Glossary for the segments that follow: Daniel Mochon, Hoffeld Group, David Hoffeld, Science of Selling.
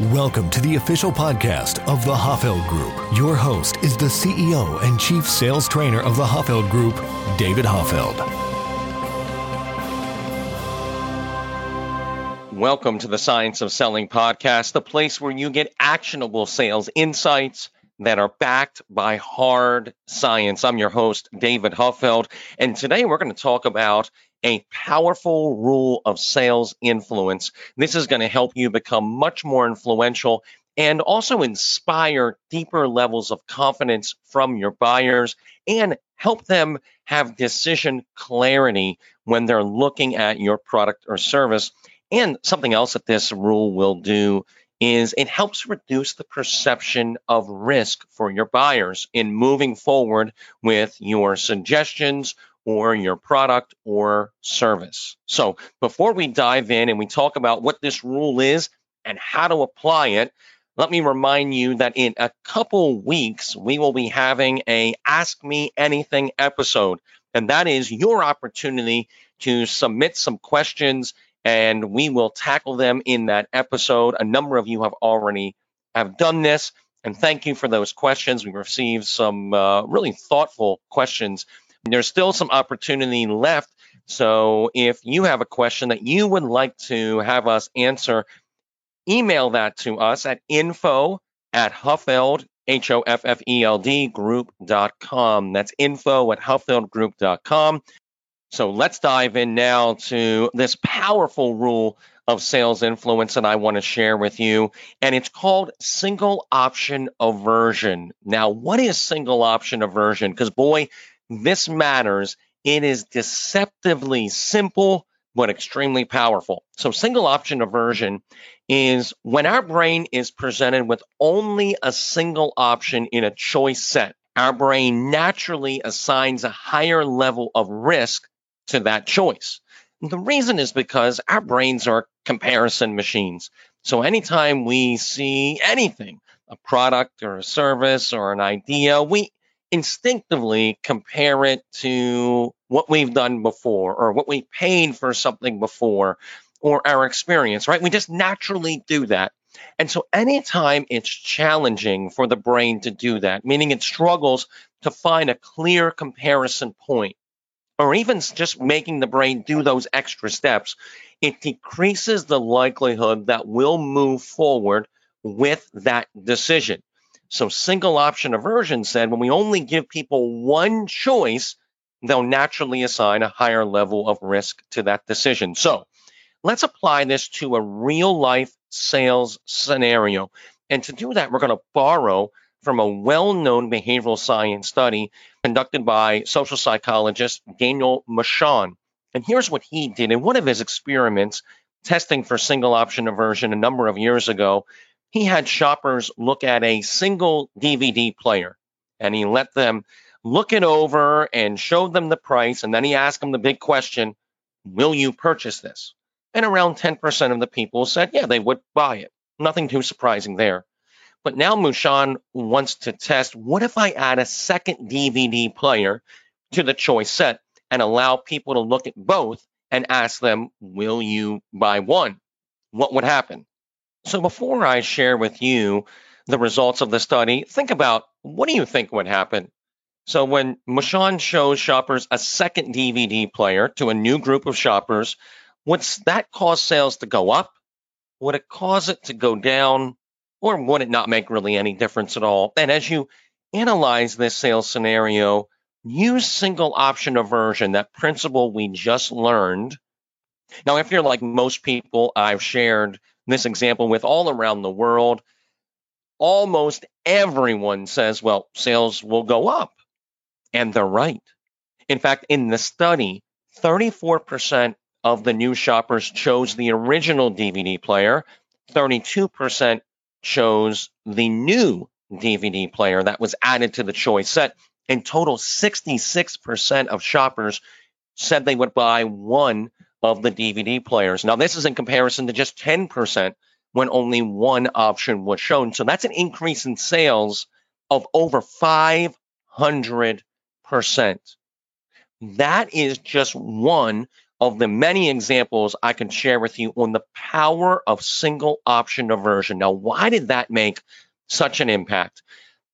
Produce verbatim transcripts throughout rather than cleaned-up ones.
Welcome to the official podcast of the Hoffeld Group. Your host is the C E O and Chief Sales Trainer of the Hoffeld Group, David Hoffeld. Welcome to the Science of Selling podcast, the place where you get actionable sales insights that are backed by hard science. I'm your host, David Hoffeld, and today we're going to talk about a powerful rule of sales influence. This is going to help you become much more influential and also inspire deeper levels of confidence from your buyers and help them have decision clarity when they're looking at your product or service. And something else that this rule will do is it helps reduce the perception of risk for your buyers in moving forward with your suggestions or your product or service. So before we dive in and we talk about what this rule is and how to apply it, let me remind you that in a couple weeks, we will be having a Ask Me Anything episode. And that is your opportunity to submit some questions and we will tackle them in that episode. A number of you have already have done this. And thank you for those questions. We received some uh, really thoughtful questions. There's still some opportunity left. So if you have a question that you would like to have us answer, email that to us at info at Hoffeld, H O F F E L D, group dot com. That's info at Hoffeld group dot com. So let's dive in now to this powerful rule of sales influence that I want to share with you. And it's called single option aversion. Now, what is single option aversion? Because boy, this matters. It is deceptively simple, but extremely powerful. So single option aversion is when our brain is presented with only a single option in a choice set. Our brain naturally assigns a higher level of risk to that choice. The reason is because our brains are comparison machines. So anytime we see anything, a product or a service or an idea, we instinctively compare it to what we've done before or what we paid for something before or our experience, right? We just naturally do that. And so anytime it's challenging for the brain to do that, meaning it struggles to find a clear comparison point, or even just making the brain do those extra steps, it decreases the likelihood that we'll move forward with that decision. So single option aversion said when we only give people one choice, they'll naturally assign a higher level of risk to that decision. So let's apply this to a real life sales scenario. And to do that, we're going to borrow from a well-known behavioral science study conducted by social psychologist Daniel Mochon. And here's what he did. In one of his experiments testing for single option aversion a number of years ago, he had shoppers look at a single D V D player, and he let them look it over and showed them the price, and then he asked them the big question, will you purchase this? And around ten percent of the people said, yeah, they would buy it. Nothing too surprising there. But now Mochon wants to test, what if I add a second D V D player to the choice set and allow people to look at both and ask them, will you buy one? What would happen? So before I share with you the results of the study, think about, what do you think would happen? So when Mochon shows shoppers a second D V D player to a new group of shoppers, would that cause sales to go up? Would it cause it to go down? Or would it not make really any difference at all? And as you analyze this sales scenario, use single option aversion, that principle we just learned. Now, if you're like most people, I've shared this example with all around the world. Almost everyone says, well, sales will go up. And they're right. In fact, in the study, thirty-four percent of the new shoppers chose the original D V D player, thirty-two percent chose the new D V D player that was added to the choice set. In total, sixty-six percent of shoppers said they would buy one of the D V D players. Now, this is in comparison to just ten percent when only one option was shown. So that's an increase in sales of over five hundred percent. That is just one of the many examples I can share with you on the power of single option aversion. Now, why did that make such an impact?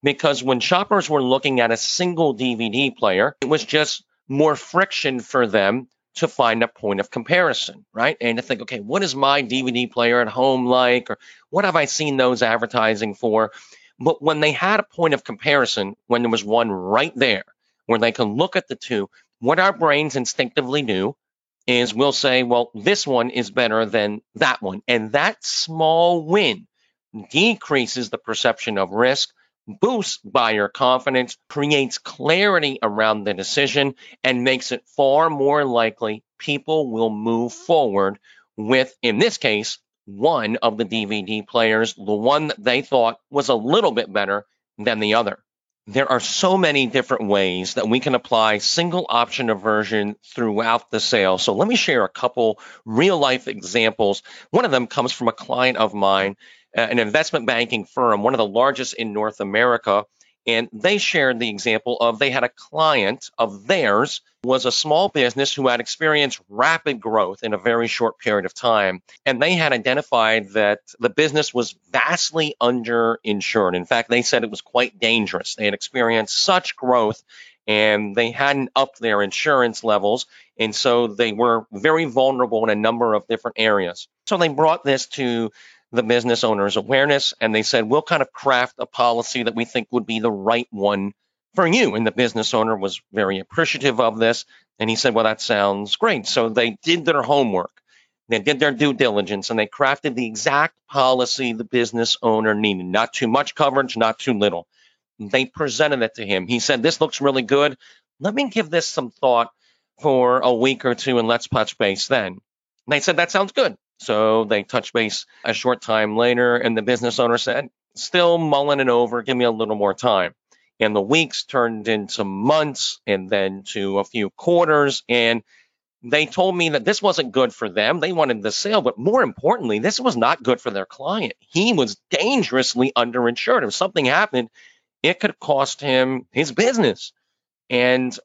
Because when shoppers were looking at a single D V D player, it was just more friction for them to find a point of comparison, right? And to think, okay, what is my D V D player at home like? Or what have I seen those advertising for? But when they had a point of comparison, when there was one right there, where they can look at the two, what our brains instinctively do is we'll say, well, this one is better than that one. And that small win decreases the perception of risk, boosts buyer confidence, creates clarity around the decision, and makes it far more likely people will move forward with, in this case, one of the D V D players, the one that they thought was a little bit better than the other. There are so many different ways that we can apply single option aversion throughout the sale. So let me share a couple real life examples. One of them comes from a client of mine, an investment banking firm, one of the largest in North America, and they shared the example of they had a client of theirs was a small business who had experienced rapid growth in a very short period of time, and they had identified that the business was vastly underinsured. In fact, they said it was quite dangerous. They had experienced such growth and they hadn't upped their insurance levels, and so they were very vulnerable in a number of different areas. So they brought this to the business owner's awareness, and they said, we'll kind of craft a policy that we think would be the right one for you. And the business owner was very appreciative of this, and he said, well, that sounds great. So they did their homework, they did their due diligence, and they crafted the exact policy the business owner needed. Not too much coverage, not too little. They presented it to him. He said, this looks really good. Let me give this some thought for a week or two, and let's touch base then. And they said, that sounds good. So they touched base a short time later, and the business owner said, still mulling it over, give me a little more time. And the weeks turned into months and then to a few quarters. And they told me that this wasn't good for them. They wanted the sale, but more importantly, this was not good for their client. He was dangerously underinsured. If something happened, it could cost him his business. And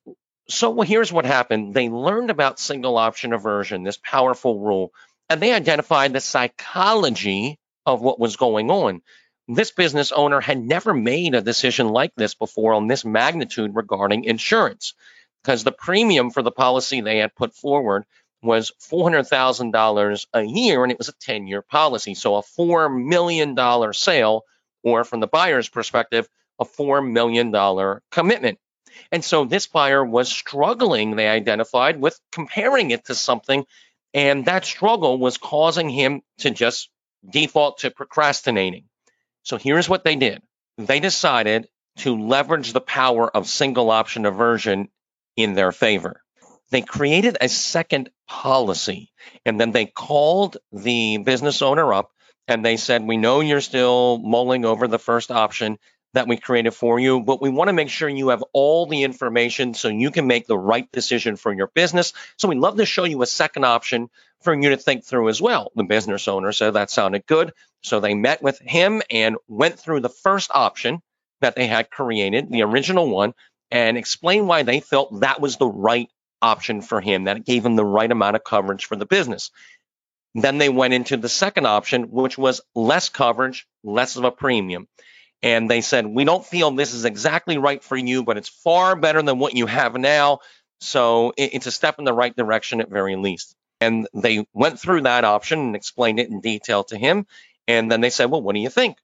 so well, here's what happened. They learned about single option aversion, this powerful rule. And they identified the psychology of what was going on. This business owner had never made a decision like this before on this magnitude regarding insurance, because the premium for the policy they had put forward was four hundred thousand dollars a year, and it was a ten-year policy. So a four million dollars sale, or from the buyer's perspective, a four million dollars commitment. And so this buyer was struggling, they identified, with comparing it to something. And that struggle was causing him to just default to procrastinating. So here's what they did. They decided to leverage the power of single option aversion in their favor. They created a second policy, and then they called the business owner up and they said, we know you're still mulling over the first option that we created for you, but we want to make sure you have all the information so you can make the right decision for your business. So we'd love to show you a second option for you to think through as well. The business owner said that sounded good. So they met with him and went through the first option that they had created, the original one, and explained why they felt that was the right option for him, that it gave him the right amount of coverage for the business. Then they went into the second option, which was less coverage, less of a premium. And they said, we don't feel this is exactly right for you, but it's far better than what you have now. So it's a step in the right direction at very least. And they went through that option and explained it in detail to him. And then they said, well, what do you think?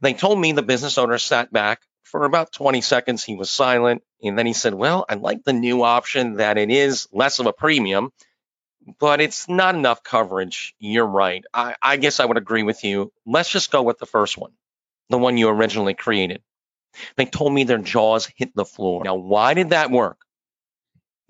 They told me the business owner sat back for about twenty seconds. He was silent. And then he said, well, I like the new option that it is less of a premium, but it's not enough coverage. You're right. I, I guess I would agree with you. Let's just go with the first one, the one you originally created. They told me their jaws hit the floor. Now, why did that work?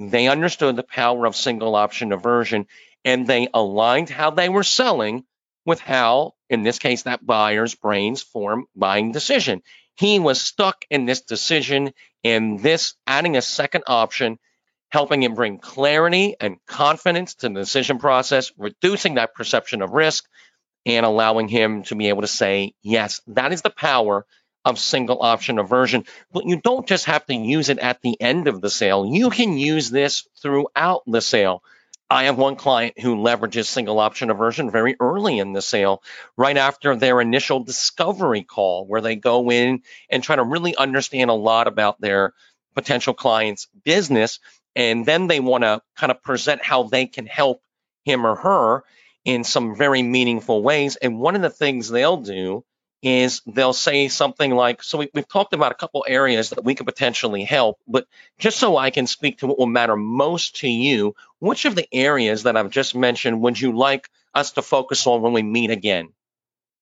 They understood the power of single option aversion, and they aligned how they were selling with how, in this case, that buyer's brains form buying decision. He was stuck in this decision, and this adding a second option, helping him bring clarity and confidence to the decision process, reducing that perception of risk, and allowing him to be able to say, yes, that is the power of single option aversion. But you don't just have to use it at the end of the sale. You can use this throughout the sale. I have one client who leverages single option aversion very early in the sale, right after their initial discovery call, where they go in and try to really understand a lot about their potential client's business. And then they want to kind of present how they can help him or her in some very meaningful ways. And one of the things they'll do is they'll say something like, so we, we've talked about a couple areas that we could potentially help, but just so I can speak to what will matter most to you, which of the areas that I've just mentioned would you like us to focus on when we meet again?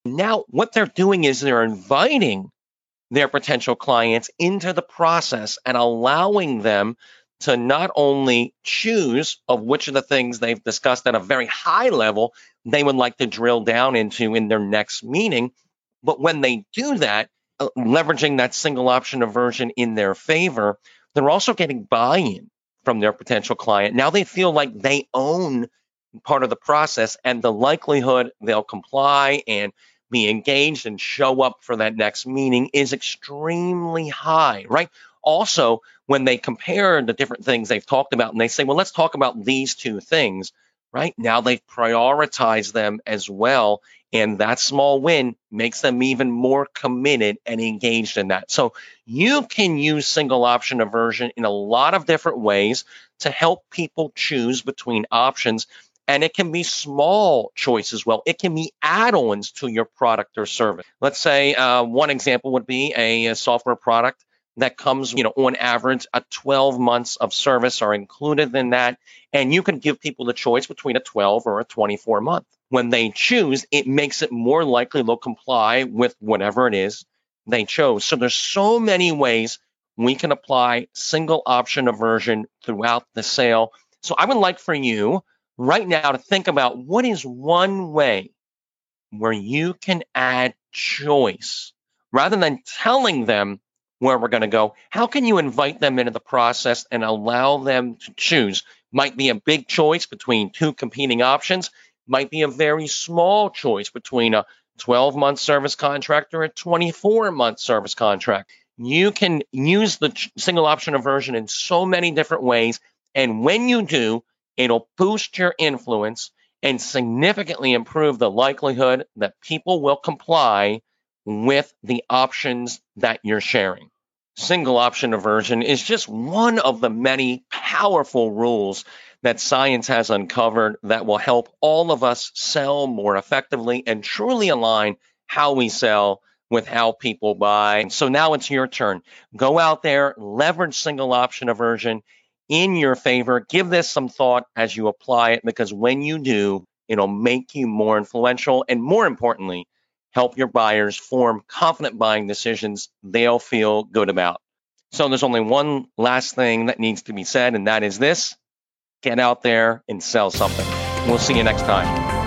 Now, what they're doing is they're inviting their potential clients into the process and allowing them to not only choose of which of the things they've discussed at a very high level they would like to drill down into in their next meeting, but when they do that, uh, leveraging that single option aversion in their favor, they're also getting buy-in from their potential client. Now they feel like they own part of the process, and the likelihood they'll comply and be engaged and show up for that next meeting is extremely high, right? Also, when they compare the different things they've talked about and they say, well, let's talk about these two things, right? Now they've prioritized them as well. And that small win makes them even more committed and engaged in that. So you can use single option aversion in a lot of different ways to help people choose between options. And it can be small choice as well. It can be add-ons to your product or service. Let's say uh, one example would be a, a software product that comes, you know, on average, a twelve months of service are included in that. And you can give people the choice between a twelve or a twenty-four month. When they choose, it makes it more likely they'll comply with whatever it is they chose. So there's so many ways we can apply single option aversion throughout the sale. So I would like for you right now to think about what is one way where you can add choice rather than telling them where we're going to go. How can you invite them into the process and allow them to choose? Might be a big choice between two competing options, might be a very small choice between a twelve month service contract or a twenty-four month service contract. You can use the single option aversion in so many different ways. And when you do, it'll boost your influence and significantly improve the likelihood that people will comply with the options that you're sharing. Single option aversion is just one of the many powerful rules that science has uncovered that will help all of us sell more effectively and truly align how we sell with how people buy. So now it's your turn. Go out there, leverage single option aversion in your favor. Give this some thought as you apply it, because when you do, it'll make you more influential and, more importantly, help your buyers form confident buying decisions they'll feel good about. So there's only one last thing that needs to be said, and that is this: get out there and sell something. We'll see you next time.